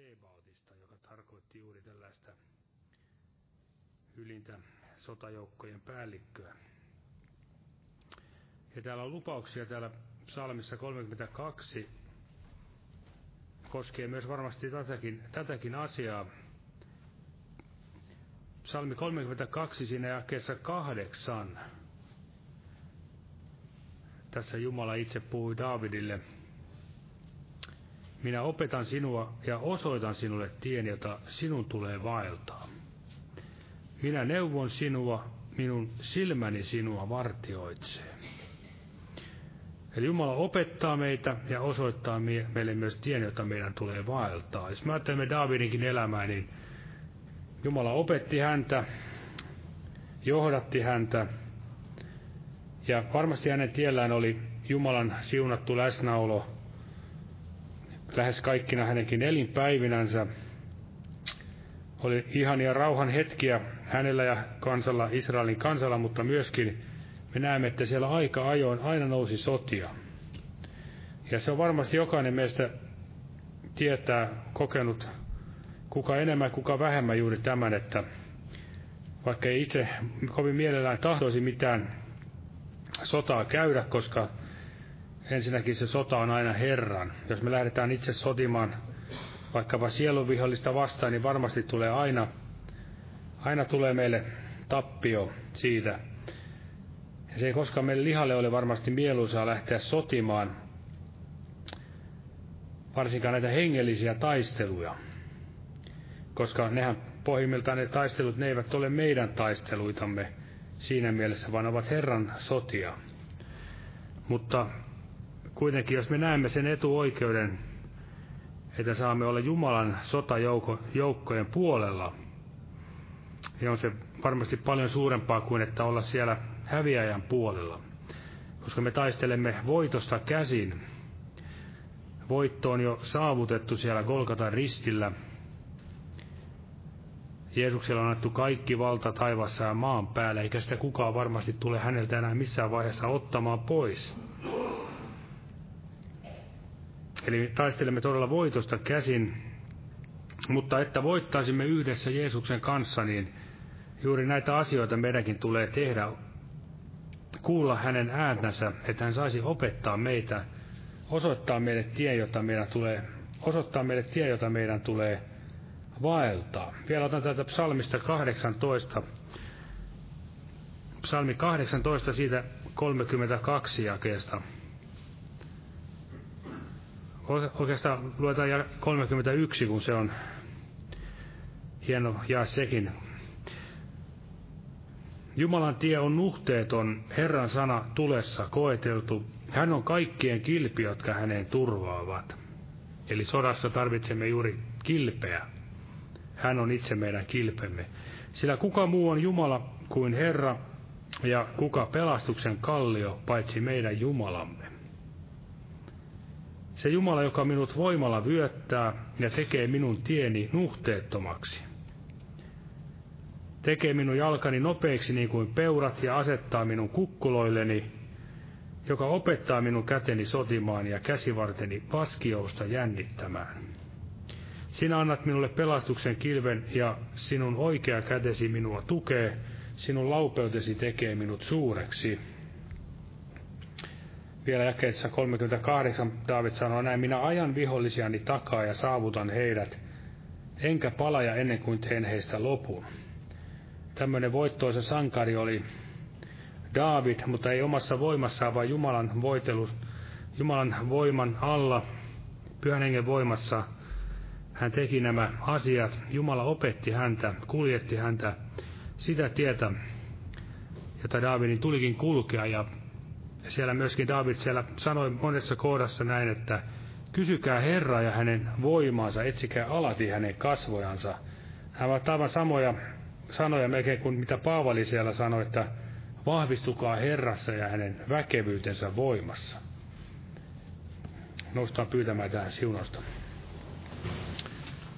Sebaotista, joka tarkoitti juuri tällaista ylintä sotajoukkojen päällikköä. Ja täällä on lupauksia täällä psalmissa 32, koskee myös varmasti tätäkin asiaa. Psalmi 32 siinä jakeessa 8. Tässä Jumala itse puhui Daavidille. Minä opetan sinua ja osoitan sinulle tien, jota sinun tulee vaeltaa. Minä neuvon sinua, minun silmäni sinua vartioitsee. Eli Jumala opettaa meitä ja osoittaa meille myös tien, jota meidän tulee vaeltaa. Jos me ajattelemme Daavidinkin elämää, niin Jumala opetti häntä, johdatti häntä. Ja varmasti hänen tiellään oli Jumalan siunattu läsnäolo lähes kaikkina hänenkin elinpäivinänsä. Oli ihania rauhan hetkiä hänellä ja kansalla, Israelin kansalla, mutta myöskin me näemme, että siellä aika ajoin aina nousi sotia. Ja se on varmasti jokainen meistä tietää, kokenut, kuka enemmän, kuka vähemmän juuri tämän, että vaikka ei itse kovin mielellään tahtoisi mitään sotaa käydä, koska ensinnäkin se sota on aina Herran. Jos me lähdetään itse sotimaan vaikkapa sielunvihollista vastaan, niin varmasti tulee aina tulee meille tappio siitä. Ja se ei koskaan meille lihalle ole varmasti mieluisaa lähteä sotimaan, varsinkaan näitä hengellisiä taisteluja, koska nehän pohjimmiltaan ne taistelut, ne eivät ole meidän taisteluitamme siinä mielessä, vaan ovat Herran sotia. Mutta kuitenkin, jos me näemme sen etuoikeuden, että saamme olla Jumalan sotajoukkojen puolella, niin on se varmasti paljon suurempaa kuin että olla siellä häviäjän puolella, koska me taistelemme voitosta käsin. Voitto on jo saavutettu siellä Golgatan ristillä. Jeesukselle on annettu kaikki valta taivassa ja maan päällä, eikä sitä kukaan varmasti tule häneltä enää missään vaiheessa ottamaan pois. Eli me taistelemme todella voitosta käsin, mutta että voittaisimme yhdessä Jeesuksen kanssa, niin juuri näitä asioita meidänkin tulee tehdä, kuulla hänen ääntänsä, että hän saisi opettaa meitä, osoittaa meille tie, jota meidän tulee vaeltaa. Vielä otan täältä psalmista 18. Psalmi 18 siitä 32 jakeesta. Oikeastaan luetaan 31, kun se on hieno jae sekin. Jumalan tie on nuhteeton, Herran sana tulessa koeteltu. Hän on kaikkien kilpi, jotka häneen turvaavat. Eli sodassa tarvitsemme juuri kilpeä. Hän on itse meidän kilpemme. Sillä kuka muu on Jumala kuin Herra, ja kuka pelastuksen kallio, paitsi meidän Jumalamme. Se Jumala, joka minut voimalla vyöttää ja tekee minun tieni nuhteettomaksi. Tekee minun jalkani nopeiksi niin kuin peurat ja asettaa minun kukkuloilleni, joka opettaa minun käteni sotimaan ja käsivarteni vaskijousta jännittämään. Sinä annat minulle pelastuksen kilven ja sinun oikea kätesi minua tukee, sinun laupeutesi tekee minut suureksi. Vielä jakeessa 38 Daavid sanoo näin, minä ajan vihollisiani takaa ja saavutan heidät, enkä palaja ennen kuin teen heistä lopun. Tämmöinen voittoisa sankari oli Daavid, mutta ei omassa voimassaan, vaan Jumalan voiman alla, Pyhän Hengen voimassa. Hän teki nämä asiat, Jumala opetti häntä, kuljetti häntä sitä tietä, jota Daavidin tulikin kulkea. Ja siellä myöskin Daavid siellä sanoi monessa kohdassa näin, että kysykää Herraa ja hänen voimaansa, etsikää alati hänen kasvojansa. Hän ovat aivan samoja sanoja melkein kuin mitä Paavali siellä sanoi, että vahvistukaa Herrassa ja hänen väkevyytensä voimassa. Noustaan pyytämään tähän siunausta.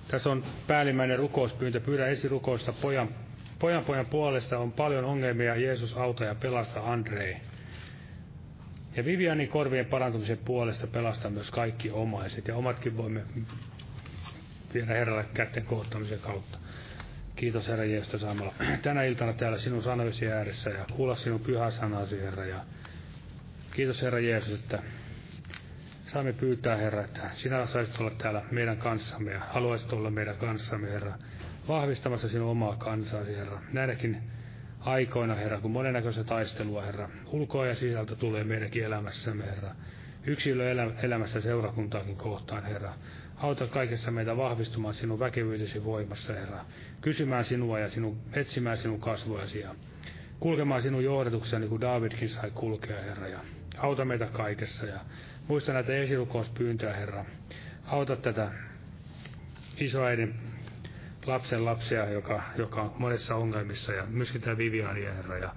Tässä on päällimmäinen rukouspyyntö. Pyydän esirukousta pojan puolesta. On paljon ongelmia. Jeesus, auta ja pelasta Andrei. Ja Vivianin korvien parantumisen puolesta pelasta myös kaikki omaiset. Ja omatkin voimme vielä Herralle kätten kohottamisen kautta. Kiitos Herra Jeesusta saamalla tänä iltana täällä sinun sanoisi ääressä ja kuulla sinun pyhää sanasi, Herra. Ja kiitos Herra Jeesus, että saamme pyytää, Herra, että sinä saisit olla täällä meidän kanssamme ja haluaisit olla meidän kanssamme, Herra, vahvistamassa sinun omaa kansasi, Herra. Näinäkin aikoina, Herra, kun monennäköistä taistelua, Herra, ulkoa ja sisältä tulee meidänkin elämässämme, Herra. Yksilöelämässä seurakuntaakin kohtaan, Herra. Auta kaikessa meitä vahvistumaan sinun väkevyytesi voimassa, Herra. Kysymään sinua ja etsimään sinun kasvoasi ja kulkemaan sinun johdatuksesi, niin kuin Daavidkin sai kulkea, Herra. Ja auta meitä kaikessa ja muista näitä esirukouspyyntöjä, Herra. Auta tätä isoäidin lapsen lapsia, joka on monessa ongelmissa, ja myöskin tämä Viviania, Herra. Ja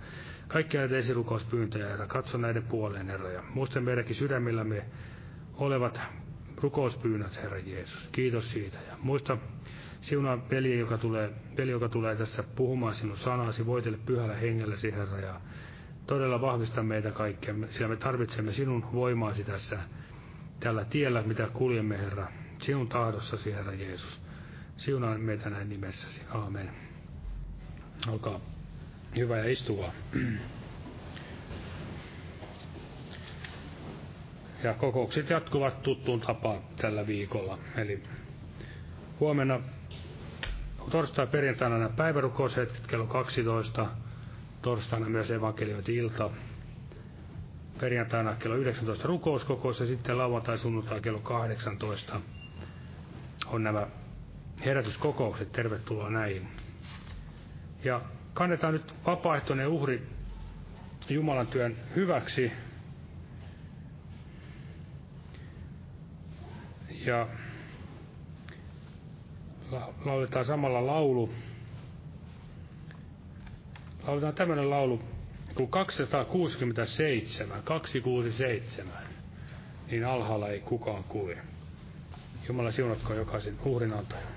kaikkia näitä esirukouspyyntöjä, Herra. Katso näiden puoleen, Herra. Ja muista meidänkin sydämillämme olevat rukouspyynnöt, Herra Jeesus. Kiitos siitä. Ja muista siunaa veli, joka tulee tässä puhumaan sinun sanasi. Voitele pyhällä hengelläsi, Herra. Ja todella vahvista meitä kaikkia, sillä me tarvitsemme sinun voimaasi tällä tiellä, mitä kuljemme, Herra. Sinun tahdossasi, Herra Jeesus. Siunaa meitä näin nimessäsi. Aamen. Olkaa hyvä ja istukaa. Ja kokoukset jatkuvat tuttuun tapaan tällä viikolla. Eli huomenna torstai-perjantaina nämä päivärukoushetket kello 12. Torstaina myös evankeliointi-ilta. Perjantaina kello 19 rukouskokous ja sitten lauantai-sunnuntai kello 18 on nämä herätyskokoukset. Tervetuloa näihin. Ja kannetaan nyt vapaaehtoinen uhri Jumalan työn hyväksi. Ja lauletaan samalla laulu. Lauletaan tämmöinen laulu kuin 267, niin alhaalla ei kukaan kulje. Jumala siunatkoon jokaisen uhrin antajan.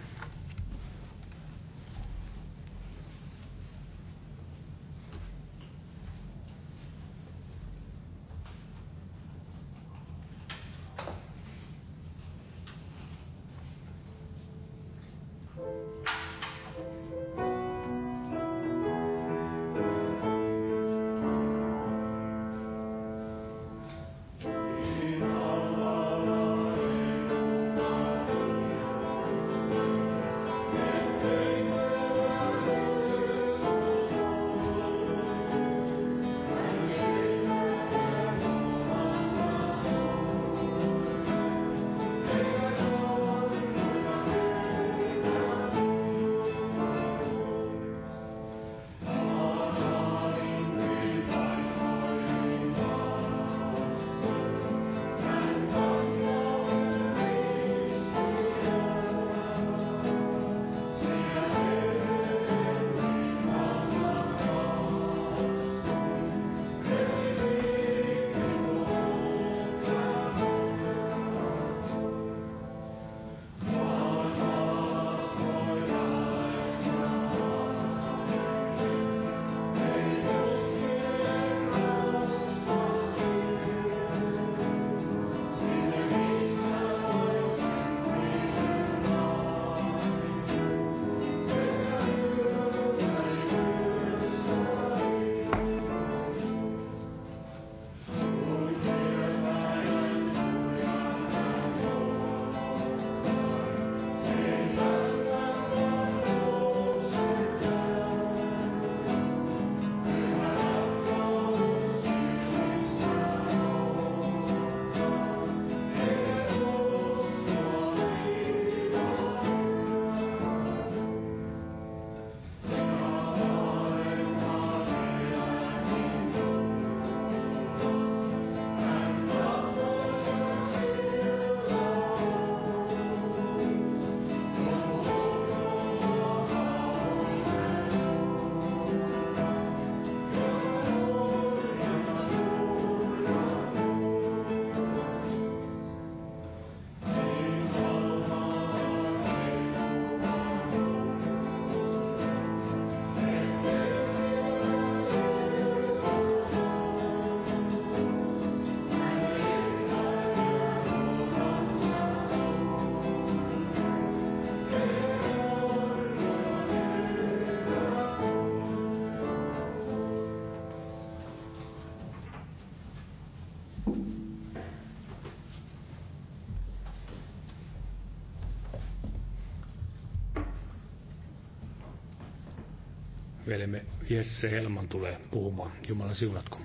veljemme Jesse Helman tulee puhumaan. Jumala siunatko.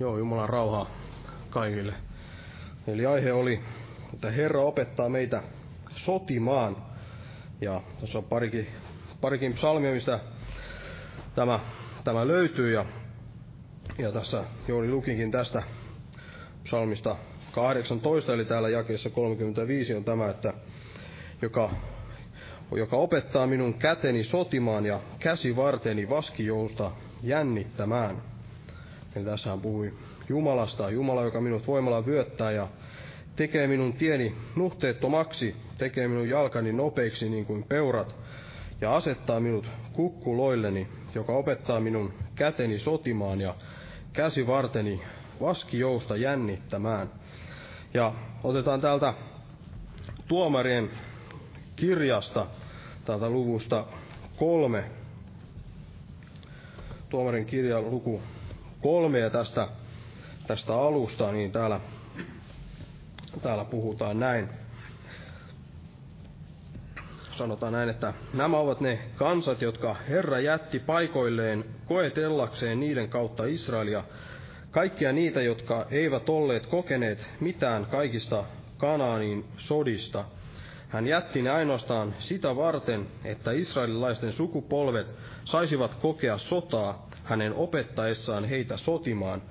Joo, Jumalan rauhaa kaikille. Eli aihe oli, että Herra opettaa meitä sotimaan. Ja tässä on parikin psalmia, mistä tämä löytyy. Ja tässä Jouni lukikin tästä psalmista 18, eli täällä jakeessa 35 on tämä, että joka opettaa minun käteni sotimaan ja käsivarteni vaskijousta jännittämään. Eli tässä hän puhui Jumalasta, Jumala, joka minut voimalla vyöttää ja tekee minun tieni nuhteettomaksi, tekee minun jalkani nopeiksi niin kuin peurat ja asettaa minut kukkuloilleni, joka opettaa minun käteni sotimaan ja käsivarteni vaskijousta jännittämään. Ja otetaan täältä Tuomarien kirjasta, täältä luvusta 3. Tuomarin kirja luku 3 ja tästä alusta, niin täällä puhutaan näin. Sanotaan näin, että nämä ovat ne kansat, jotka Herra jätti paikoilleen koetellakseen niiden kautta Israelia, kaikkia niitä, jotka eivät olleet kokeneet mitään kaikista Kanaanin sodista. Hän jätti ne ainoastaan sitä varten, että israelilaisten sukupolvet saisivat kokea sotaa hänen opettaessaan heitä sotimaan,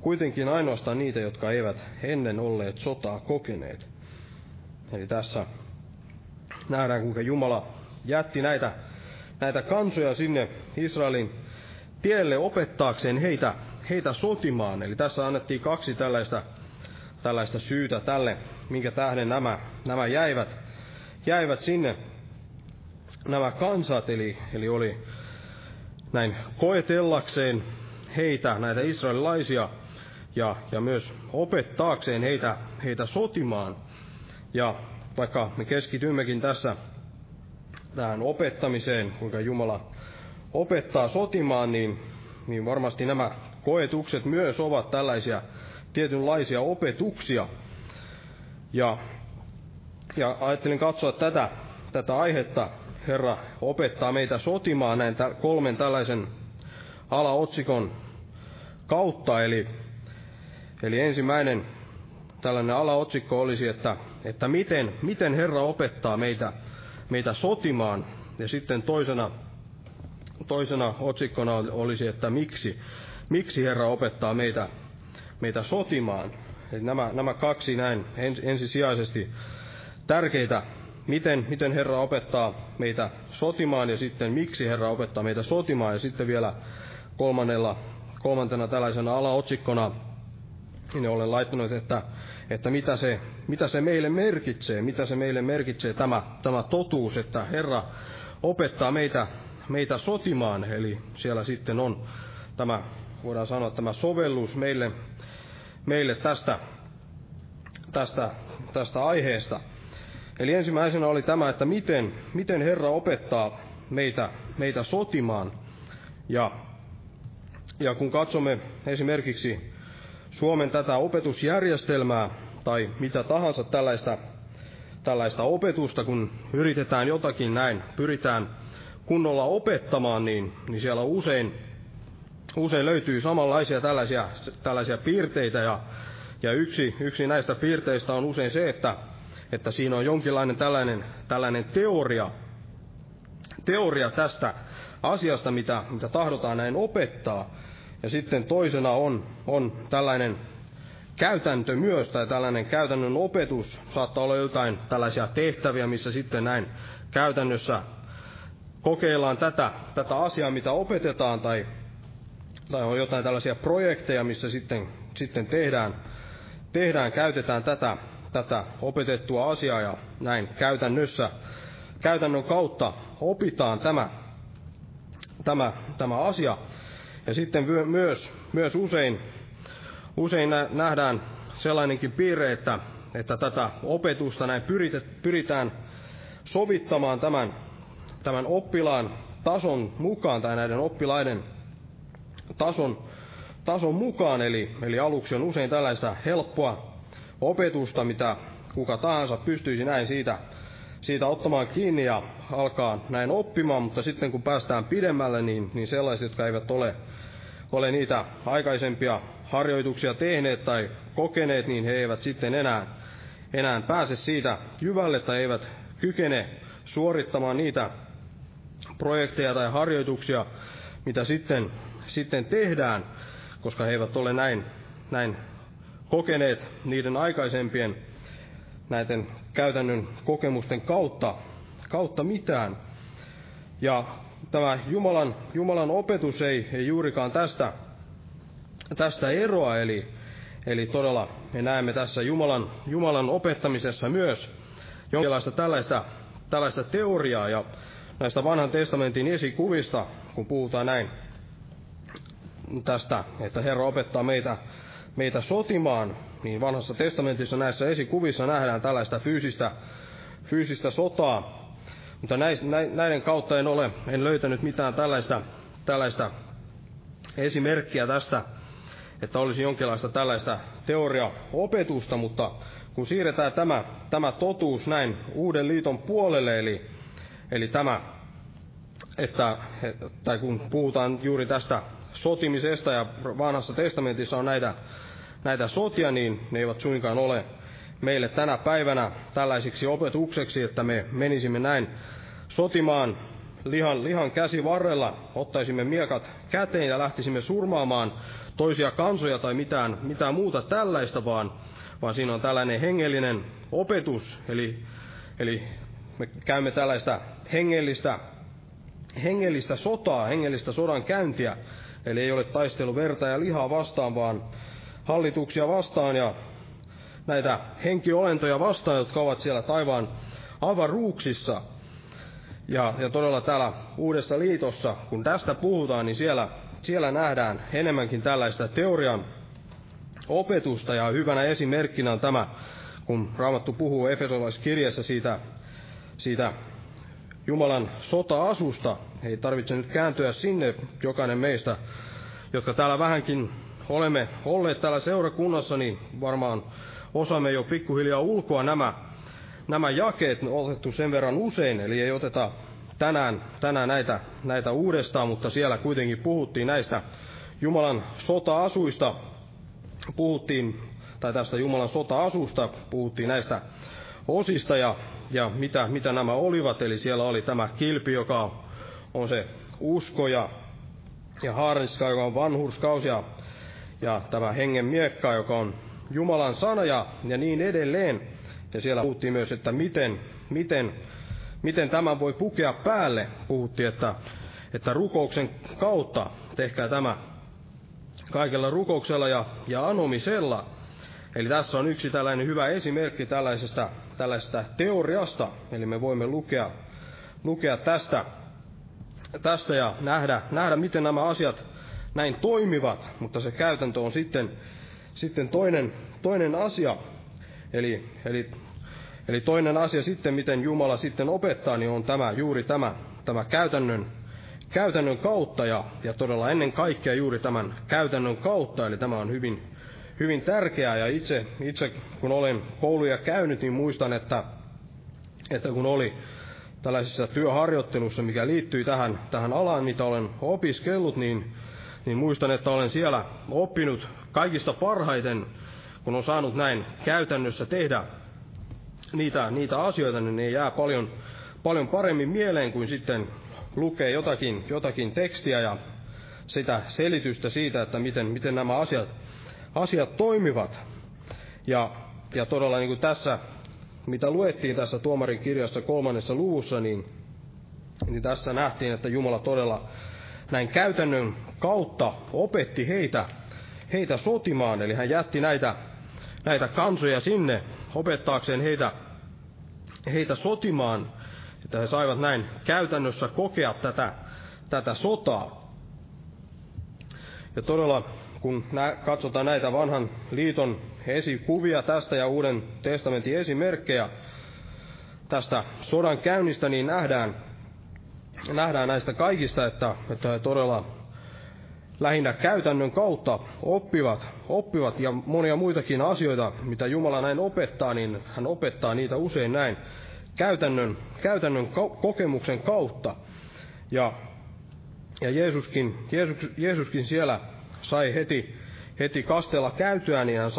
kuitenkin ainoastaan niitä, jotka eivät ennen olleet sotaa kokeneet. Eli tässä nähdään, kuinka Jumala jätti näitä kansoja sinne Israelin tielle opettaakseen heitä sotimaan. Eli tässä annettiin kaksi tällaista syytä tälle, minkä tähden nämä jäivät sinne nämä kansat, eli oli näin koetellakseen heitä, näitä israelilaisia, ja myös opettaakseen heitä sotimaan. Ja vaikka me keskitymmekin tässä tähän opettamiseen, kuinka Jumala opettaa sotimaan, niin varmasti nämä koetukset myös ovat tällaisia tietynlaisia opetuksia. Ja ajattelin katsoa tätä aihetta. Herra opettaa meitä sotimaan näin kolmen tällaisen alaotsikon kautta. Eli ensimmäinen tällainen alaotsikko olisi, että miten Herra opettaa meitä sotimaan. Ja sitten toisena otsikkona olisi, että miksi Herra opettaa meitä sotimaan. Eli nämä kaksi näin ensisijaisesti tärkeitä. Miten Herra opettaa meitä sotimaan, ja sitten miksi Herra opettaa meitä sotimaan. Ja sitten vielä kolmantena tällaisena alaotsikkona niin olen laittanut, että mitä se meille merkitsee. Mitä se meille merkitsee tämä totuus, että Herra opettaa meitä sotimaan. Eli siellä sitten on tämä, voidaan sanoa, tämä sovellus meille tästä aiheesta. Eli ensimmäisenä oli tämä, että miten Herra opettaa meitä sotimaan. Ja kun katsomme esimerkiksi Suomen tätä opetusjärjestelmää tai mitä tahansa tällaista opetusta, kun yritetään jotakin näin, pyritään kunnolla opettamaan, niin siellä usein löytyy samanlaisia tällaisia piirteitä. Ja yksi näistä piirteistä on usein se, että siinä on jonkinlainen tällainen teoria tästä asiasta, mitä tahdotaan näin opettaa. Ja sitten toisena on tällainen käytäntö myös, tai tällainen käytännön opetus. Saattaa olla jotain tällaisia tehtäviä, missä sitten näin käytännössä kokeillaan tätä asiaa, mitä opetetaan, tai on jotain tällaisia projekteja, missä sitten käytetään tätä opetettua asiaa, ja näin käytännössä, käytännön kautta opitaan tämä asia. Ja sitten myös usein nähdään sellainenkin piirre, että tätä opetusta näin pyritään sovittamaan tämän oppilaan tason mukaan tai näiden oppilaiden tason mukaan. Eli aluksi on usein tällaista helppoa opetusta, mitä kuka tahansa pystyisi näin siitä ottamaan kiinni ja alkaa näin oppimaan, mutta sitten kun päästään pidemmälle, niin sellaiset, jotka eivät ole niitä aikaisempia harjoituksia tehneet tai kokeneet, niin he eivät sitten enää pääse siitä jyvälle tai eivät kykene suorittamaan niitä projekteja tai harjoituksia, mitä sitten tehdään, koska he eivät ole näin kokeneet niiden aikaisempien näiden käytännön kokemusten kautta mitään. Ja tämä Jumalan opetus ei juurikaan tästä eroa, eli todella me näemme tässä Jumalan opettamisessa myös jonkinlaista tällaista teoriaa. Ja näistä vanhan testamentin esikuvista, kun puhutaan näin tästä, että Herra opettaa meitä sotimaan, niin vanhassa testamentissa näissä esikuvissa nähdään tällaista fyysistä sotaa, mutta näiden kautta en löytänyt mitään tällaista esimerkkiä tästä, että olisi jonkinlaista tällaista teoriaopetusta, mutta kun siirretään tämä totuus näin uuden liiton puolelle, eli tämä, että, tai kun puhutaan juuri tästä sotimisesta ja vanhassa testamentissa on näitä sotia, niin ne eivät suinkaan ole meille tänä päivänä tällaisiksi opetukseksi, että me menisimme näin sotimaan lihan käsivarrella, ottaisimme miekat käteen ja lähtisimme surmaamaan toisia kansoja tai mitään muuta tällaista, vaan siinä on tällainen hengellinen opetus, eli me käymme tällaista hengellistä sotaa, hengellistä sodan käyntiä, eli ei ole taistelu verta ja lihaa vastaan, vaan hallituksia vastaan ja näitä henkiolentoja vastaan, jotka ovat siellä taivaan avaruuksissa. Ja todella täällä Uudessa liitossa, kun tästä puhutaan, niin siellä nähdään enemmänkin tällaista teorian opetusta. Ja hyvänä esimerkkinä on tämä, kun Raamattu puhuu Efesolaiskirjassa siitä Jumalan sota-asusta. Ei tarvitse nyt kääntyä sinne, jokainen meistä, jotka täällä vähänkin olemme olleet täällä seurakunnassa, niin varmaan osaamme jo pikkuhiljaa ulkoa nämä jakeet on otettu sen verran usein, eli ei oteta tänään näitä uudestaan, mutta siellä kuitenkin puhuttiin näistä Jumalan sota-asuista, tai tästä Jumalan sota-asusta puhuttiin näistä osista ja mitä nämä olivat, eli siellä oli tämä kilpi, joka on se usko ja haarniska, joka on vanhurskaus ja tämä hengen miekka, joka on Jumalan sana ja niin edelleen. Ja siellä puhuttiin myös, että miten tämän voi pukea päälle. Puhuttiin, että rukouksen kautta tehkää tämä kaikella rukouksella ja anomisella. Eli tässä on yksi tällainen hyvä esimerkki tällaisesta teoriasta. Eli me voimme lukea tästä ja nähdä, miten nämä asiat näin toimivat. Mutta se käytäntö on sitten toinen asia. Eli toinen asia sitten, miten Jumala sitten opettaa, niin on juuri tämä käytännön kautta ja todella ennen kaikkea juuri tämän käytännön kautta. Eli tämä on hyvin, hyvin tärkeää ja itse kun olen kouluja käynyt, niin muistan, että kun oli tällaisessa työharjoittelussa, mikä liittyy tähän alaan, mitä olen opiskellut, niin muistan, että olen siellä oppinut kaikista parhaiten, kun on saanut näin käytännössä tehdä niitä asioita, niin ne jää paljon paremmin mieleen kuin sitten lukee jotakin tekstiä ja sitä selitystä siitä, että miten nämä asiat toimivat. Ja todella niin kuin tässä, mitä luettiin tässä Tuomarin kirjassa 3. luvussa, niin tässä nähtiin, että Jumala todella näin käytännön kautta opetti heitä sotimaan, eli hän jätti näitä kansoja sinne opettaakseen heitä sotimaan, että he saivat näin käytännössä kokea tätä sotaa. Ja todella, kun katsotaan näitä vanhan liiton esikuvia tästä ja Uuden testamentin esimerkkejä tästä sodan käynnistä, niin nähdään näistä kaikista, että he todella lähinnä käytännön kautta oppivat ja monia muitakin asioita, mitä Jumala näin opettaa, niin hän opettaa niitä usein näin käytännön kokemuksen kautta. Ja Jeesuskin siellä sai heti kasteella käytyään, niin hän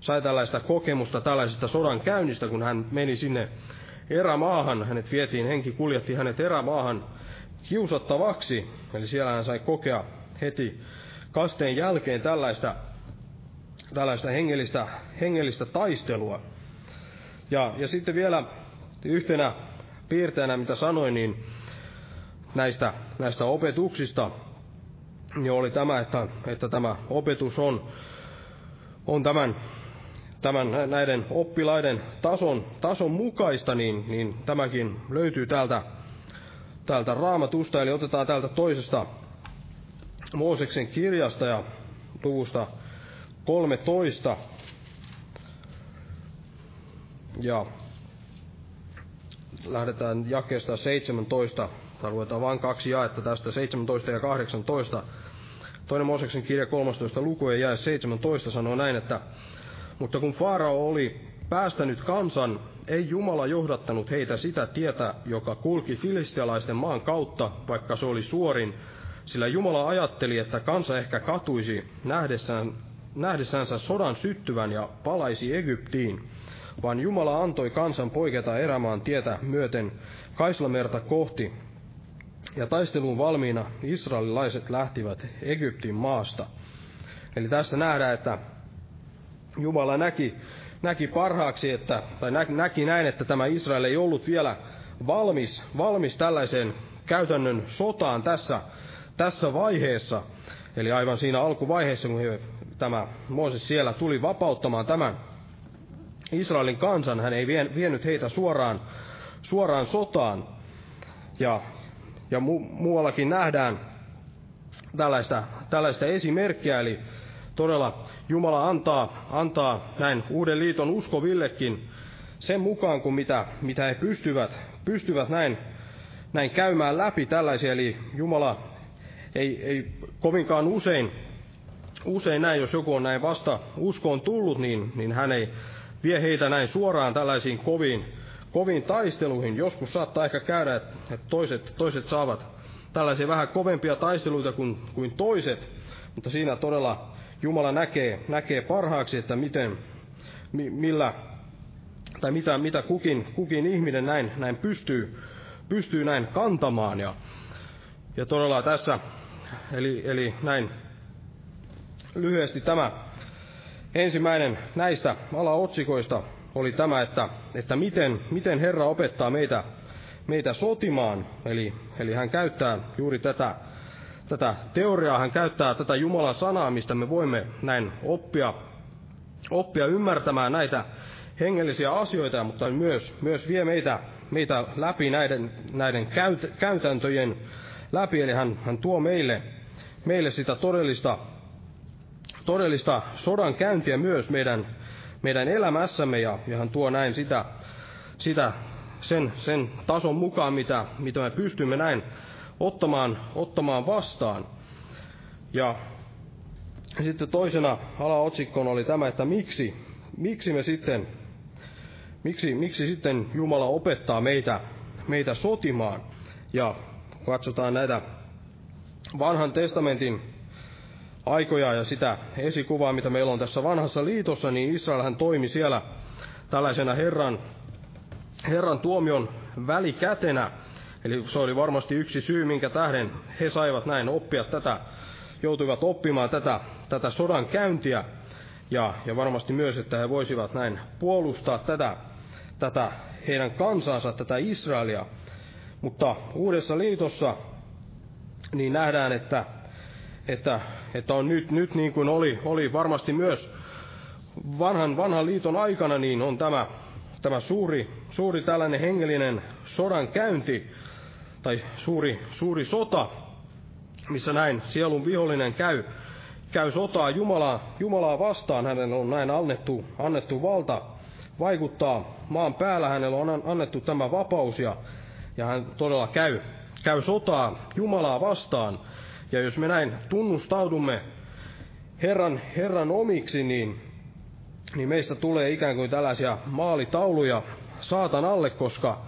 sai tällaista kokemusta tällaisesta sodan käynnistä, kun hän meni sinne erämaahan. Hänet vietiin, henki kuljetti hänet erämaahan kiusattavaksi, eli siellä hän sai kokea heti kasteen jälkeen tällaista hengellistä taistelua. Ja sitten vielä yhtenä piirteinä, mitä sanoin, niin näistä opetuksista jo oli tämä, että tämä opetus on tämän näiden oppilaiden tason mukaista, niin tämäkin löytyy täältä Raamatusta, eli otetaan täältä toisesta Mooseksen kirjasta ja luvusta 13. Ja lähdetään jakeesta 17, tai luetaan vain kaksi jaetta tästä, 17 ja 18. Toinen Mooseksen kirja 13. luku ja jae 17 sanoo näin, että mutta kun Faarao oli päästänyt kansan, ei Jumala johdattanut heitä sitä tietä, joka kulki filistialaisten maan kautta, vaikka se oli suorin, sillä Jumala ajatteli, että kansa ehkä katuisi nähdessänsä sodan syttyvän ja palaisi Egyptiin, vaan Jumala antoi kansan poiketa erämaan tietä myöten Kaislamerta kohti, ja taisteluun valmiina israelilaiset lähtivät Egyptin maasta. Eli tässä nähdään, että Jumala näki parhaaksi, näki näin, että tämä Israel ei ollut vielä valmis tällaiseen käytännön sotaan tässä vaiheessa. Eli aivan siinä alkuvaiheessa, kun tämä Mooses siellä tuli vapauttamaan tämän Israelin kansan, hän ei vienyt heitä suoraan sotaan. Ja muuallakin nähdään tällaista esimerkkiä, eli todella Jumala antaa näin uuden liiton uskovillekin sen mukaan, kuin mitä he pystyvät näin käymään läpi tällaisia. Eli Jumala ei kovinkaan usein näin, jos joku on näin vasta uskoon tullut, niin hän ei vie heitä näin suoraan tällaisiin koviin taisteluihin. Joskus saattaa ehkä käydä, että toiset saavat tällaisia vähän kovempia taisteluita kuin toiset, mutta siinä todella Jumala näkee parhaaksi, että mitä kukin ihminen näin pystyy näin kantamaan. Ja todella tässä, eli näin lyhyesti tämä ensimmäinen näistä alaotsikoista oli tämä, että miten Herra opettaa meitä sotimaan. Eli hän käyttää juuri tätä teoriaa, hän käyttää tätä Jumalan sanaa, mistä me voimme näin oppia ymmärtämään näitä hengellisiä asioita, mutta myös vie meitä läpi näiden käytäntöjen läpi, eli hän tuo meille sitä todellista sodan käyntiä myös meidän elämässämme, ja hän tuo näin sitä sen tason mukaan, mitä me pystymme näin ottamaan vastaan. Ja sitten toisena alaotsikkona oli tämä, että miksi sitten Jumala opettaa meitä sotimaan. Ja katsotaan näitä Vanhan testamentin aikoja ja sitä esikuvaa, mitä meillä on tässä Vanhassa liitossa, niin Israelhän toimi siellä tällaisena Herran tuomion välikätenä. Eli se oli varmasti yksi syy, minkä tähden he saivat näin oppia tätä, joutuivat oppimaan tätä sodan käyntiä. Ja varmasti myös, että he voisivat näin puolustaa tätä heidän kansansa, tätä Israelia. Mutta Uudessa liitossa niin nähdään, että on nyt niin kuin oli varmasti myös vanhan liiton aikana, niin on tämä suuri tällainen hengellinen sodan käynti, tai suuri sota, missä näin sielun vihollinen käy sotaa Jumalaa vastaan. Hänellä on näin annettu valta vaikuttaa maan päällä, hänellä on annettu tämä vapaus, ja hän todella käy sotaa Jumalaa vastaan. Ja jos me näin tunnustaudumme Herran omiksi, niin meistä tulee ikään kuin tällaisia maalitauluja saatanalle, koska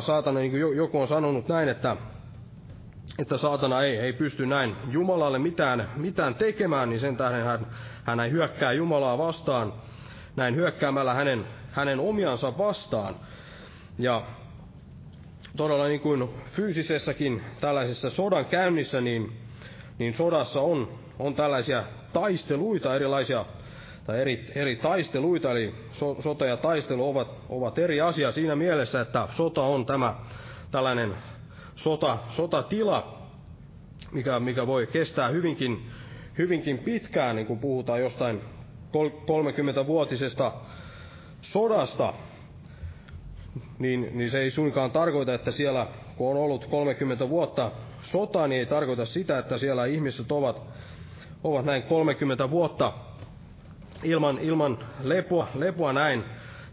saatana, niin kuin joku on sanonut näin, että saatana ei pysty näin Jumalalle mitään tekemään, niin sen tähden hän ei hyökkää Jumalaa vastaan, näin hyökkäämällä hänen omiansa vastaan. Ja todella niin kuin fyysisessäkin tällaisessa sodan käynnissä, niin sodassa on tällaisia taisteluita, erilaisia tai eri taisteluita, eli sota ja taistelu ovat eri asia siinä mielessä, että sota on tämä tällainen sotatila, mikä voi kestää hyvinkin pitkään, niin kun puhutaan jostain 30-vuotisesta sodasta, niin se ei suinkaan tarkoita, että siellä kun on ollut 30 vuotta sotaa, niin ei tarkoita sitä, että siellä ihmiset ovat näin 30 vuotta ilman lepoa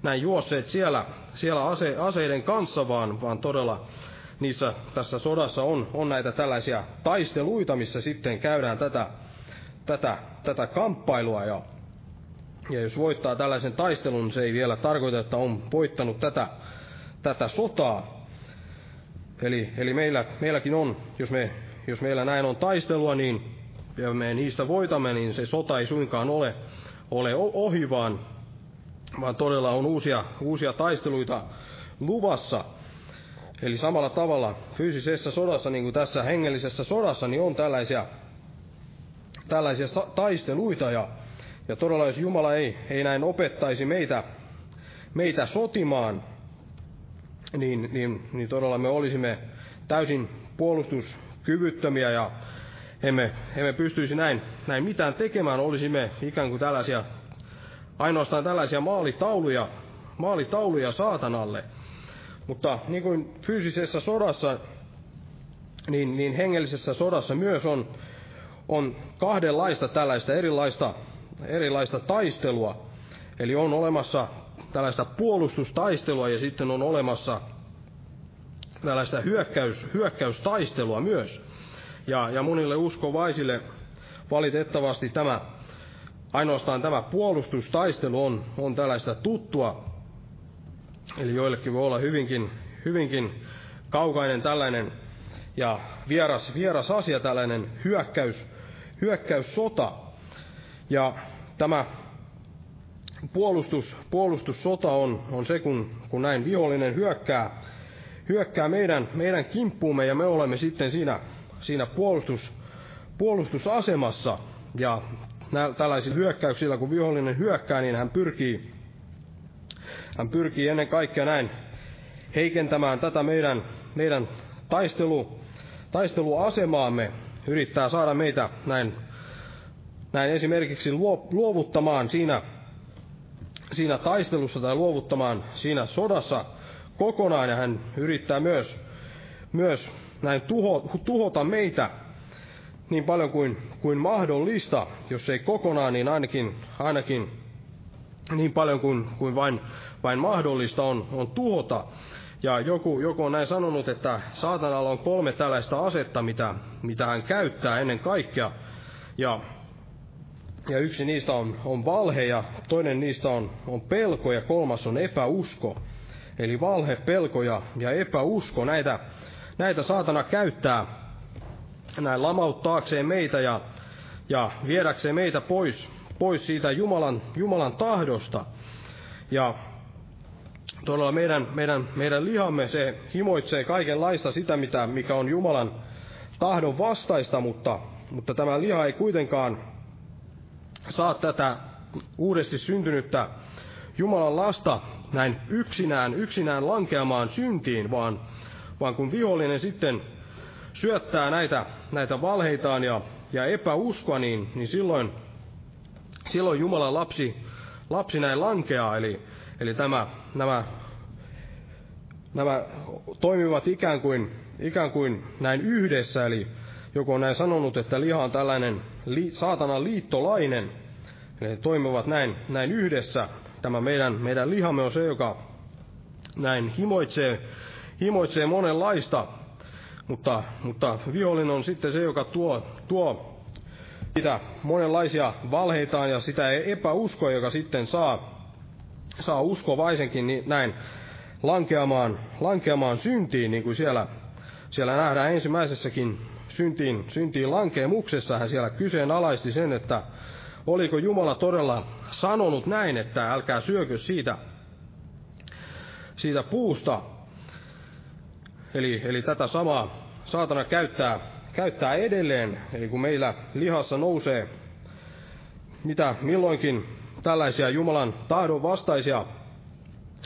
näin juosseet siellä aseiden kanssa, vaan todella niissä tässä sodassa on näitä tällaisia taisteluita, missä sitten käydään tätä kamppailua. Ja jos voittaa tällaisen taistelun, niin se ei vielä tarkoita, että on voittanut tätä sotaa. Eli meilläkin on, jos meillä näin on taistelua, niin ja me niistä voitamme, niin se sota ei suinkaan ole ohi, vaan todella on uusia taisteluita luvassa. Eli samalla tavalla fyysisessä sodassa, niin kuin tässä hengellisessä sodassa, niin on tällaisia taisteluita. Ja todella, jos Jumala ei näin opettaisi meitä sotimaan, niin todella me olisimme täysin puolustuskyvyttömiä ja emme pystyisi näin mitään tekemään. Olisimme ikään kuin ainoastaan tällaisia maalitauluja saatanalle. Mutta niin kuin fyysisessä sodassa, niin hengellisessä sodassa myös on kahdenlaista tällaista erilaista taistelua. Eli on olemassa tällaista puolustustaistelua ja sitten on olemassa tällaista hyökkäystaistelua myös. Ja monille uskovaisille valitettavasti ainoastaan tämä puolustustaistelu on tällaista tuttua. Eli joillekin voi olla hyvinkin kaukainen tällainen ja vieras asia, tällainen hyökkäyssota. Ja tämä puolustussota on se, kun näin vihollinen hyökkää meidän kimppuumme, ja me olemme sitten siinä puolustusasemassa. Ja tällaisilla hyökkäyksillä, kun vihollinen hyökkää, niin hän pyrkii ennen kaikkea näin heikentämään tätä meidän taisteluasemaamme, yrittää saada meitä näin esimerkiksi luovuttamaan siinä taistelussa tai luovuttamaan siinä sodassa kokonaan, ja hän yrittää myös näin tuhota meitä niin paljon kuin mahdollista, jos ei kokonaan, niin ainakin niin paljon kuin vain mahdollista on tuhota. Ja joku on näin sanonut, että saatanalla on 3 tällaista asetta, mitä hän käyttää ennen kaikkea. Ja yksi niistä on valhe, ja toinen niistä on pelko, ja kolmas on epäusko. Eli valhe, pelko ja epäusko, näitä saatana käyttää näin lamauttaakseen meitä ja viedäkseen meitä pois siitä Jumalan tahdosta. Ja todella meidän lihamme, se himoitsee kaikenlaista sitä, mikä on Jumalan tahdon vastaista, mutta tämä liha ei kuitenkaan saa tätä uudesti syntynyttä Jumalan lasta näin yksinään lankeamaan syntiin, vaan kun vihollinen sitten syöttää näitä valheitaan ja epäuskoa, niin silloin Jumalan lapsi näin lankeaa, eli nämä toimivat ikään kuin näin yhdessä. Eli joku on näin sanonut, että liha on tällainen saatanan liittolainen, eli he toimivat näin yhdessä. Tämä meidän lihamme on se, joka näin himoitsee monenlaista, Mutta vihollinen on sitten se, joka tuo sitä monenlaisia valheitaan ja sitä epäuskoa, joka sitten saa uskovaisenkin niin näin lankeamaan syntiin, niin kuin siellä nähdään ensimmäisessäkin syntiin lankeemuksessa. Hän siellä kyseenalaisti sen, että oliko Jumala todella sanonut näin, että älkää syökö siitä puusta. Eli tätä samaa saatana käyttää edelleen. Eli kun meillä lihassa nousee mitä milloinkin tällaisia Jumalan tahdon vastaisia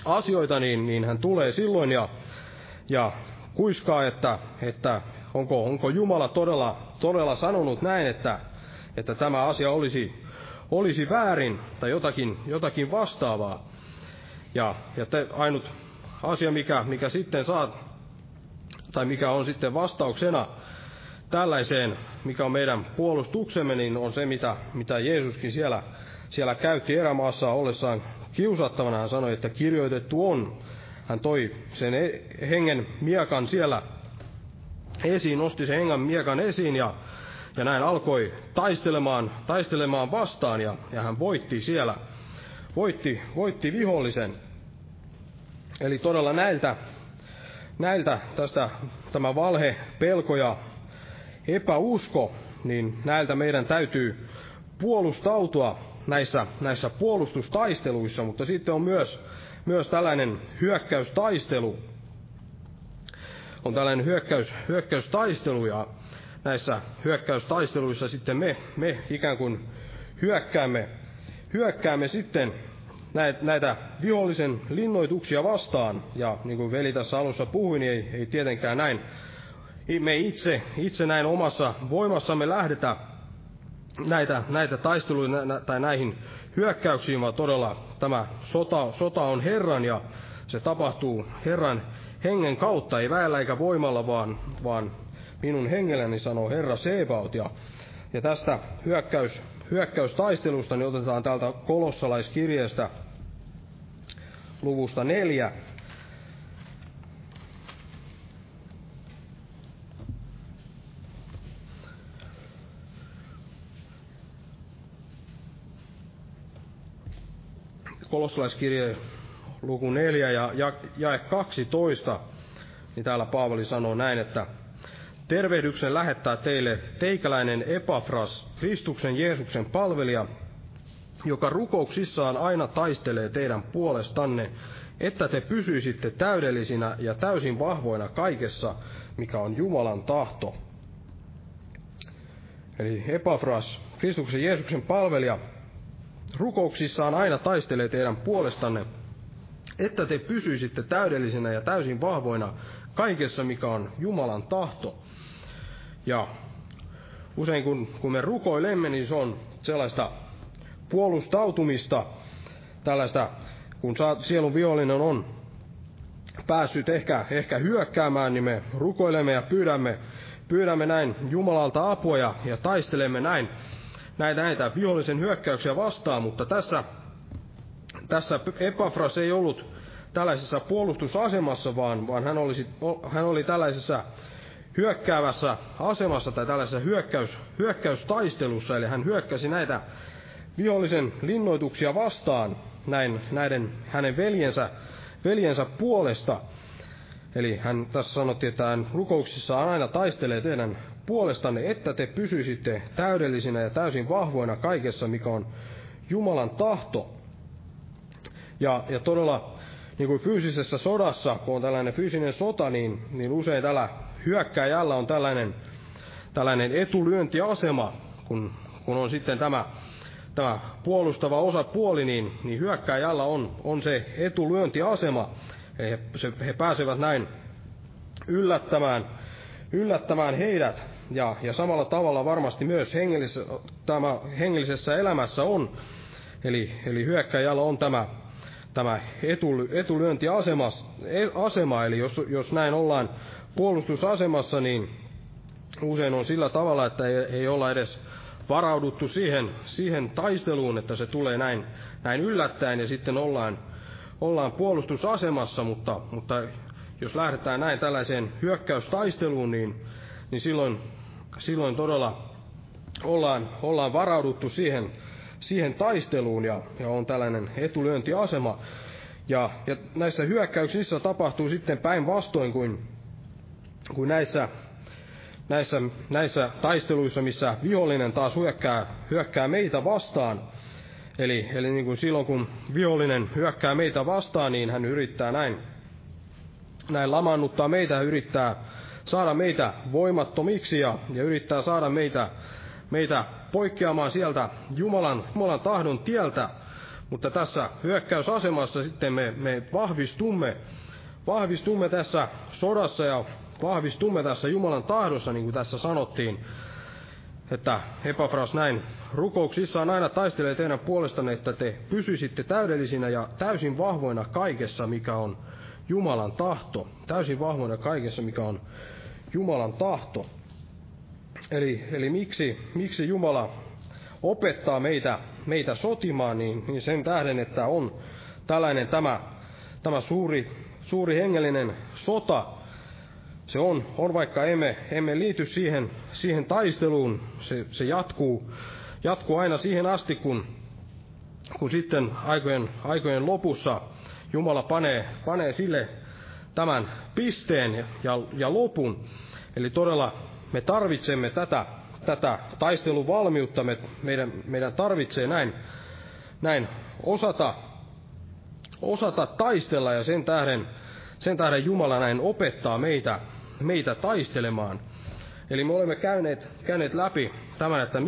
asioita, niin hän tulee silloin ja kuiskaa, että onko Jumala todella sanonut näin, että tämä asia olisi väärin tai jotakin vastaavaa. Ja ainut asia, mikä sitten saa, tai mikä on sitten vastauksena tällaiseen, mikä on meidän puolustuksemme, niin on se, mitä Jeesuskin siellä käytti erämaassa ollessaan kiusattavana. Hän sanoi, että kirjoitettu on. Hän toi sen hengen miekan siellä esiin, nosti sen hengen miekan esiin ja näin alkoi taistelemaan vastaan ja hän voitti siellä. Voitti vihollisen. Eli todella näiltä tästä tämä valhe, pelko ja epäusko, niin näiltä meidän täytyy puolustautua näissä puolustustaisteluissa, mutta sitten on myös tällainen hyökkäystaistelu. On tällainen hyökkäystaistelu ja näissä hyökkäystaisteluissa sitten me ikään kuin hyökkäämme sitten näitä vihollisen linnoituksia vastaan, ja niin kuin veli tässä alussa puhui, niin ei tietenkään näin. Me itse näin omassa voimassamme lähdetä näitä taisteluja tai näihin hyökkäyksiin, vaan todella tämä sota on Herran, ja se tapahtuu Herran hengen kautta, ei väellä eikä voimalla, vaan minun hengelläni, sanoo Herra Sebaot. Ja tästä hyökkäystaistelusta niin otetaan täältä kolossalaiskirjeestä luvusta 4. Kolossalaiskirje luku 4 ja jae 12, niin täällä Paavali sanoo näin, että tervehdyksen lähettää teille teikäläinen Epafras, Kristuksen Jeesuksen palvelija, joka rukouksissaan aina taistelee teidän puolestanne, että te pysyisitte täydellisinä ja täysin vahvoina kaikessa, mikä on Jumalan tahto. Eli Epafras, Kristuksen Jeesuksen palvelija, rukouksissaan aina taistelee teidän puolestanne, että te pysyisitte täydellisinä ja täysin vahvoina kaikessa, mikä on Jumalan tahto. Ja usein kun me rukoilemme, niin se on sellaista puolustautumista, tällaista, kun sielun vihollinen on päässyt ehkä hyökkäämään, niin me rukoilemme ja pyydämme näin Jumalalta apua ja taistelemme näin näitä vihollisen hyökkäyksiä vastaan, mutta tässä Epafras ei ollut tällaisessa puolustusasemassa, vaan hän oli tällaisessa hyökkäävässä asemassa tai tällaisessa hyökkäystaistelussa, eli hän hyökkäsi näitä vihollisen linnoituksia vastaan näiden hänen veljensä puolesta. Eli hän tässä sanottiin, että hän rukouksissaan aina taistelee teidän puolestanne, että te pysyisitte täydellisinä ja täysin vahvoina kaikessa, mikä on Jumalan tahto. Ja todella niin kuin fyysisessä sodassa, kun on tällainen fyysinen sota, niin usein tällä hyökkääjällä on tällainen etulyöntiasema, kun on sitten tämä puolustava osapuoli, niin hyökkääjällä on se etulyöntiasema. He pääsevät näin yllättämään heidät, ja samalla tavalla varmasti myös hengellisessä elämässä on. Eli hyökkääjällä on tämä etulyöntiasema, eli jos näin ollaan puolustusasemassa, niin usein on sillä tavalla, että ei olla edes varauduttu siihen taisteluun, että se tulee näin yllättäen, ja sitten ollaan puolustusasemassa, mutta jos lähdetään näin tällaiseen hyökkäystaisteluun, niin silloin todella ollaan varauduttu siihen taisteluun ja on tällainen etulyöntiasema. Ja näissä hyökkäyksissä tapahtuu sitten päinvastoin kuin näissä taisteluissa, missä vihollinen taas hyökkää meitä vastaan. Eli niin kuin silloin, kun vihollinen hyökkää meitä vastaan, niin hän yrittää näin lamaannuttaa meitä, hän yrittää saada meitä voimattomiksi ja yrittää saada meitä poikkeamaan sieltä Jumalan tahdon tieltä. Mutta tässä hyökkäysasemassa sitten me vahvistumme tässä sodassa ja vahvistumme tässä Jumalan tahdossa, niin kuin tässä sanottiin, että Epafras näin rukouksissaan aina taistelee teidän puolestanne, että te pysyisitte täydellisinä ja täysin vahvoina kaikessa, mikä on Jumalan tahto. Täysin vahvoina kaikessa, mikä on Jumalan tahto. Eli miksi Jumala opettaa meitä sotimaan, niin sen tähden, että on tällainen tämä suuri hengellinen sota. Se on vaikka emme liity siihen taisteluun, se jatkuu aina siihen asti, kun sitten aikojen lopussa Jumala panee sille tämän pisteen ja lopun. Eli todella me tarvitsemme tätä taisteluvalmiutta, meidän tarvitsee näin osata taistella, ja sen tähden Jumala näin opettaa meitä taistelemaan. Eli me olemme käyneet läpi tämän, että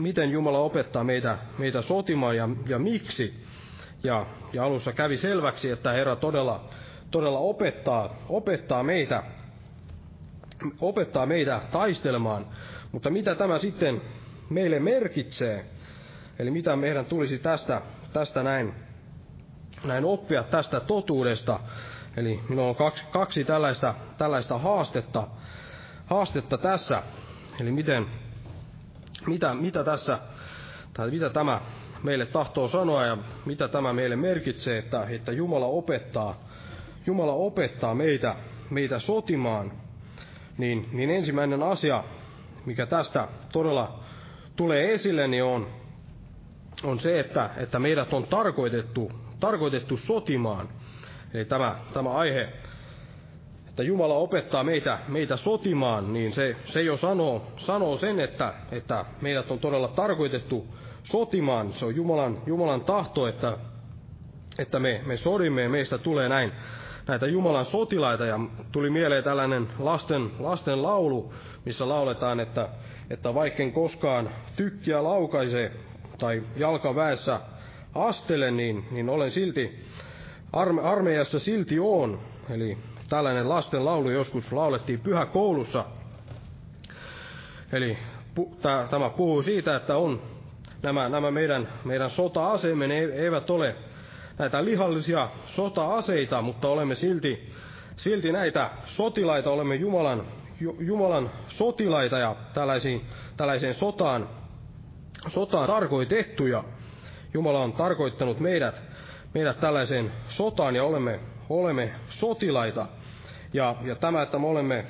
miten Jumala opettaa meitä sotimaan ja miksi. Ja alussa kävi selväksi, että Herra todella opettaa meitä taistelemaan. Mutta mitä tämä sitten meille merkitsee? Eli mitä meidän tulisi tästä näin oppia tästä totuudesta? Eli minulla on kaksi tällaista haastetta tässä. Eli mitä tämä meille tahtoo sanoa ja mitä tämä meille merkitsee, että Jumala opettaa meitä sotimaan. Niin ensimmäinen asia, mikä tästä todella tulee esille, niin on se, että meidät on tarkoitettu sotimaan. Eli tämä aihe, että Jumala opettaa meitä sotimaan, niin se jo sanoo sen, että meidät on todella tarkoitettu sotimaan. Se on Jumalan tahto, että me sodimme ja meistä tulee näitä Jumalan sotilaita. Ja tuli mieleen tällainen lasten laulu, missä lauletaan, että vaikken koskaan tykkiä laukaise tai jalkaväessä astele, niin olen silti armeijassa silti on. Eli tällainen lasten laulu joskus laulettiin pyhäkoulussa. Eli tämä puhuu siitä, että on nämä meidän sota-aseemme, ne eivät ole näitä lihallisia sota-aseita, mutta olemme silti näitä sotilaita, olemme Jumalan sotilaita ja tällaiseen sotaan tarkoitettuja. Jumala on tarkoittanut meidät tällaiseen sotaan ja olemme sotilaita. Ja tämä, että me olemme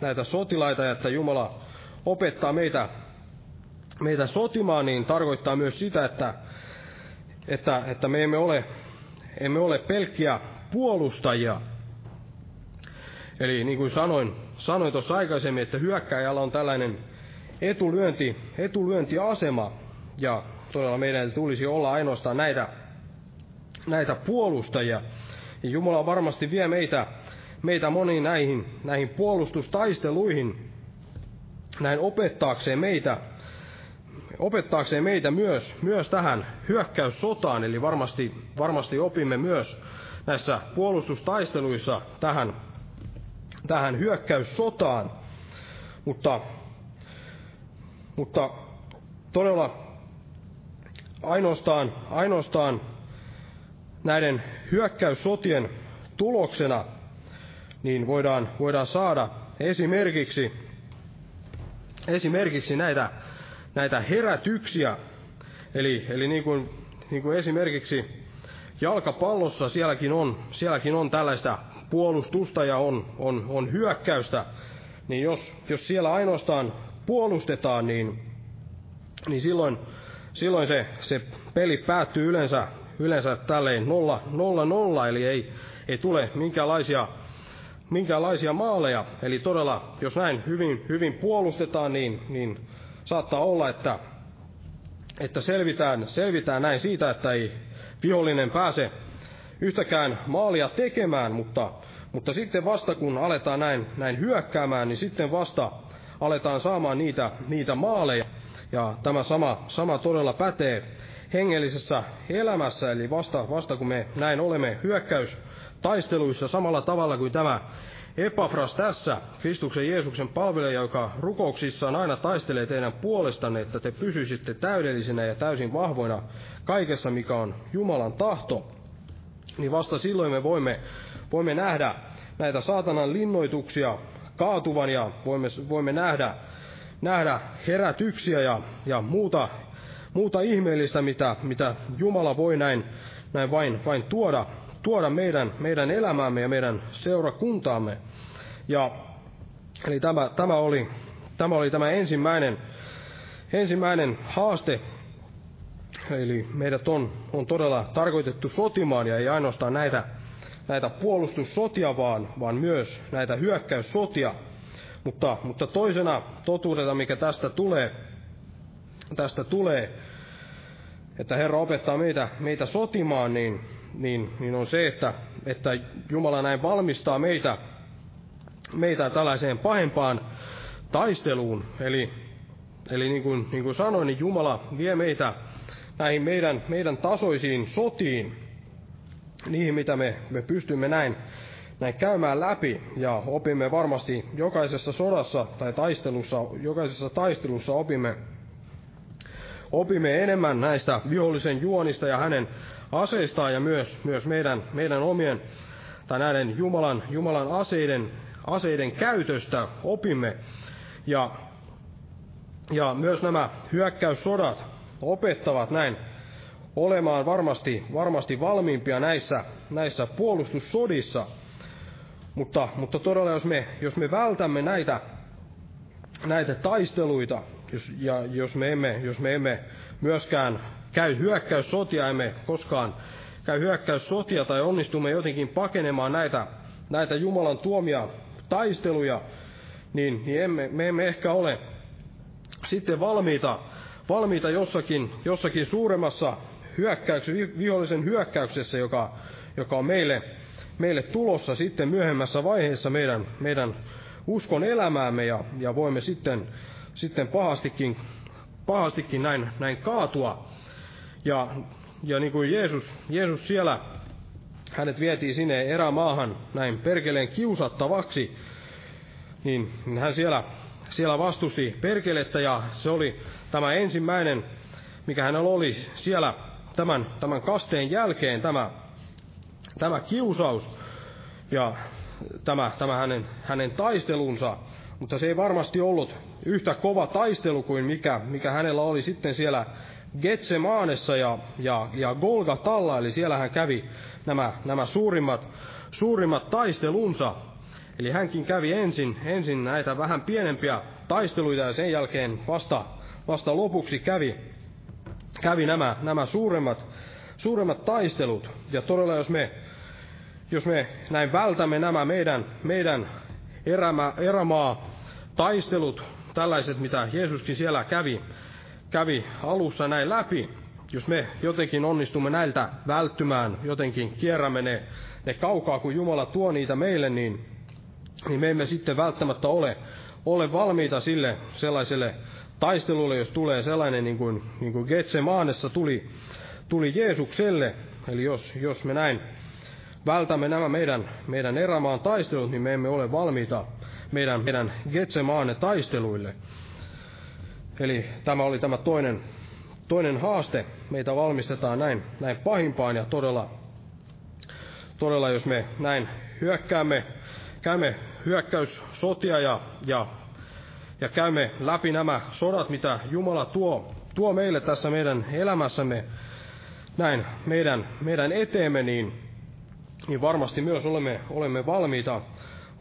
näitä sotilaita ja että Jumala opettaa meitä sotimaan, niin tarkoittaa myös sitä, että me emme ole pelkkiä puolustajia. Eli niin kuin sanoin tuossa aikaisemmin, että hyökkääjällä on tällainen etulyöntiasema ja todella meidän tulisi olla ainoastaan näitä puolustajia. Ja Jumala varmasti vie meitä moniin näihin puolustustaisteluihin näin opettaakseen meitä myös tähän hyökkäyssotaan. Eli varmasti opimme myös näissä puolustustaisteluissa tähän hyökkäyssotaan. Mutta todella ainoastaan näiden hyökkäyssotien tuloksena niin voidaan saada esimerkiksi näitä herätyksiä. Eli niin kuin esimerkiksi jalkapallossa sielläkin on tällaista puolustusta ja on hyökkäystä, niin jos siellä ainoastaan puolustetaan, niin silloin se peli päättyy yleensä tälleen 0-0, eli ei tule minkäänlaisia maaleja. Eli todella, jos näin hyvin puolustetaan, niin saattaa olla, että selvitään näin siitä, että ei vihollinen pääse yhtäkään maalia tekemään, mutta sitten vasta kun aletaan näin hyökkäämään, niin sitten vasta aletaan saamaan niitä maaleja. Ja tämä sama todella pätee hengellisessä elämässä, eli vasta kun me näin olemme hyökkäystaisteluissa samalla tavalla kuin tämä Epafras tässä, Kristuksen Jeesuksen palvelija, joka rukouksissaan aina taistelee teidän puolestanne, että te pysyisitte täydellisenä ja täysin vahvoina kaikessa, mikä on Jumalan tahto, niin vasta silloin me voimme nähdä näitä saatanan linnoituksia kaatuvan ja voimme nähdä herätyksiä ja muuta ihmeellistä, mitä Jumala voi näin vain tuoda meidän elämäämme ja meidän seurakuntaamme. Ja eli tämä oli ensimmäinen haaste. Eli meidät on todella tarkoitettu sotimaan, ja ei ainoastaan näitä puolustussotia, vaan myös näitä hyökkäyssotia. Mutta toisena totuutena, mikä tästä tulee, että Herra opettaa meitä sotimaan, niin on se, että Jumala näin valmistaa meitä tällaiseen pahempaan taisteluun. Eli niin kuin sanoin, niin Jumala vie meitä näihin meidän tasoisiin sotiin, niihin mitä me pystymme näin käymään läpi, ja opimme varmasti jokaisessa sodassa tai taistelussa, opimme enemmän näistä vihollisen juonista ja hänen aseistaan, ja myös meidän omien tai näiden Jumalan aseiden käytöstä opimme, ja myös nämä hyökkäyssodat opettavat näin olemaan varmasti valmiimpia näissä puolustussodissa. Mutta todella, jos me vältämme näitä taisteluita, jos me emme myöskään käy hyökkäyssotia, emme koskaan käy hyökkäyssotia tai onnistumme jotenkin pakenemaan näitä Jumalan tuomia taisteluja, niin me emme ehkä ole sitten valmiita jossakin suuremmassa vihollisen hyökkäyksessä, joka on meille tulossa sitten myöhemmässä vaiheessa meidän uskon elämäämme, ja voimme sitten pahastikin näin kaatua. Ja niin kuin Jeesus siellä, hänet vietiin sinne erämaahan näin perkeleen kiusattavaksi, niin hän siellä vastusti perkelettä, ja se oli tämä ensimmäinen, mikä hänellä oli siellä tämän kasteen jälkeen, tämä kiusaus ja tämä hänen taistelunsa, mutta se ei varmasti ollut yhtä kova taistelu kuin mikä hänellä oli sitten siellä Getsemanessa ja Golgatalla, eli siellä hän kävi nämä suurimmat taistelunsa. Eli hänkin kävi ensin näitä vähän pienempiä taisteluita, ja sen jälkeen vasta lopuksi kävi nämä suuremmat taistelut. Ja todella, jos me näin vältämme nämä meidän erämaa taistelut, tällaiset mitä Jeesuskin siellä kävi alussa näin läpi, jos me jotenkin onnistumme näiltä välttymään, jotenkin kierrämme ne kaukaa, kun Jumala tuo niitä meille, niin me emme sitten välttämättä ole valmiita sille sellaiselle taistelulle, jos tulee sellainen niin kuin Getsemanessa tuli Jeesukselle. Eli jos me näin vältämme nämä meidän erämaan taistelut, niin me emme ole valmiita meidän Getsemane taisteluille. Eli tämä oli tämä toinen haaste. Meitä valmistetaan näin pahimpaan, ja todella jos me näin käymme hyökkäyssotia ja käymme läpi nämä sodat, mitä Jumala tuo meille tässä meidän elämässämme näin meidän eteemme, niin niin varmasti myös olemme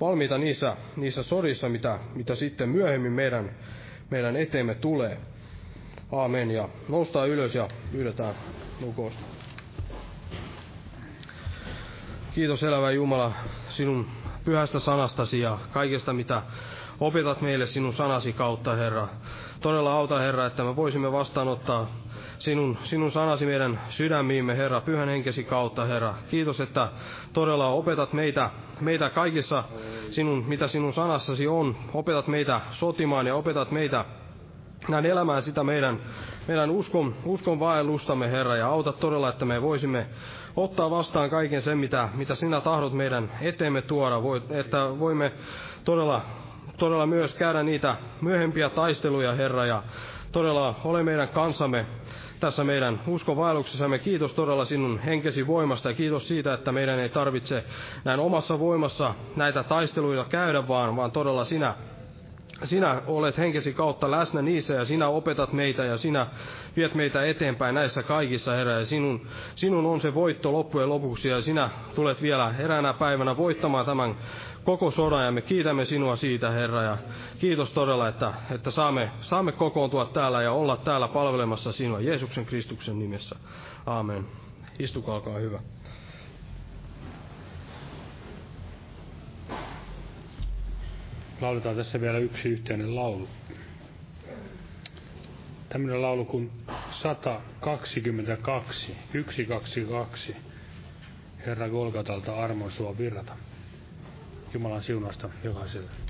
valmiita niissä sodissa, mitä sitten myöhemmin meidän eteemme tulee. Aamen. Ja noustaa ylös ja pyydetään rukousta. Kiitos elävä Jumala sinun pyhästä sanastasi ja kaikesta, mitä opetat meille sinun sanasi kautta, Herra. Todella auta, Herra, että me voisimme vastaanottaa sinun sanasi meidän sydämiimme, Herra, pyhän henkesi kautta, Herra. Kiitos, että todella opetat meitä kaikissa, mitä sinun sanassasi on. Opetat meitä sotimaan ja opetat meitä näin elämään sitä meidän uskon vaellustamme, Herra, ja auta todella, että me voisimme ottaa vastaan kaiken sen, mitä sinä tahdot meidän eteemme tuoda, että voimme todella myös käydä niitä myöhempiä taisteluja, Herra, ja todella ole meidän kansamme tässä meidän uskonvaelluksessamme. Kiitos todella sinun henkesi voimasta ja kiitos siitä, että meidän ei tarvitse näin omassa voimassa näitä taisteluja käydä, vaan todella sinä olet henkesi kautta läsnä niissä ja sinä opetat meitä ja sinä viet meitä eteenpäin näissä kaikissa, Herra. Ja sinun on se voitto loppujen lopuksi ja sinä tulet vielä eräänä päivänä voittamaan tämän koko sodan ja me kiitämme sinua siitä, Herra. Ja kiitos todella, että saamme kokoontua täällä ja olla täällä palvelemassa sinua Jeesuksen Kristuksen nimessä. Aamen. Istukaa, olkaa hyvä. Lauletaan tässä vielä yksi yhteinen laulu. Tämmöinen laulu kuin 122, 122, Herra Golgatalta armon sua virrata. Jumalan siunasta jokaiselle.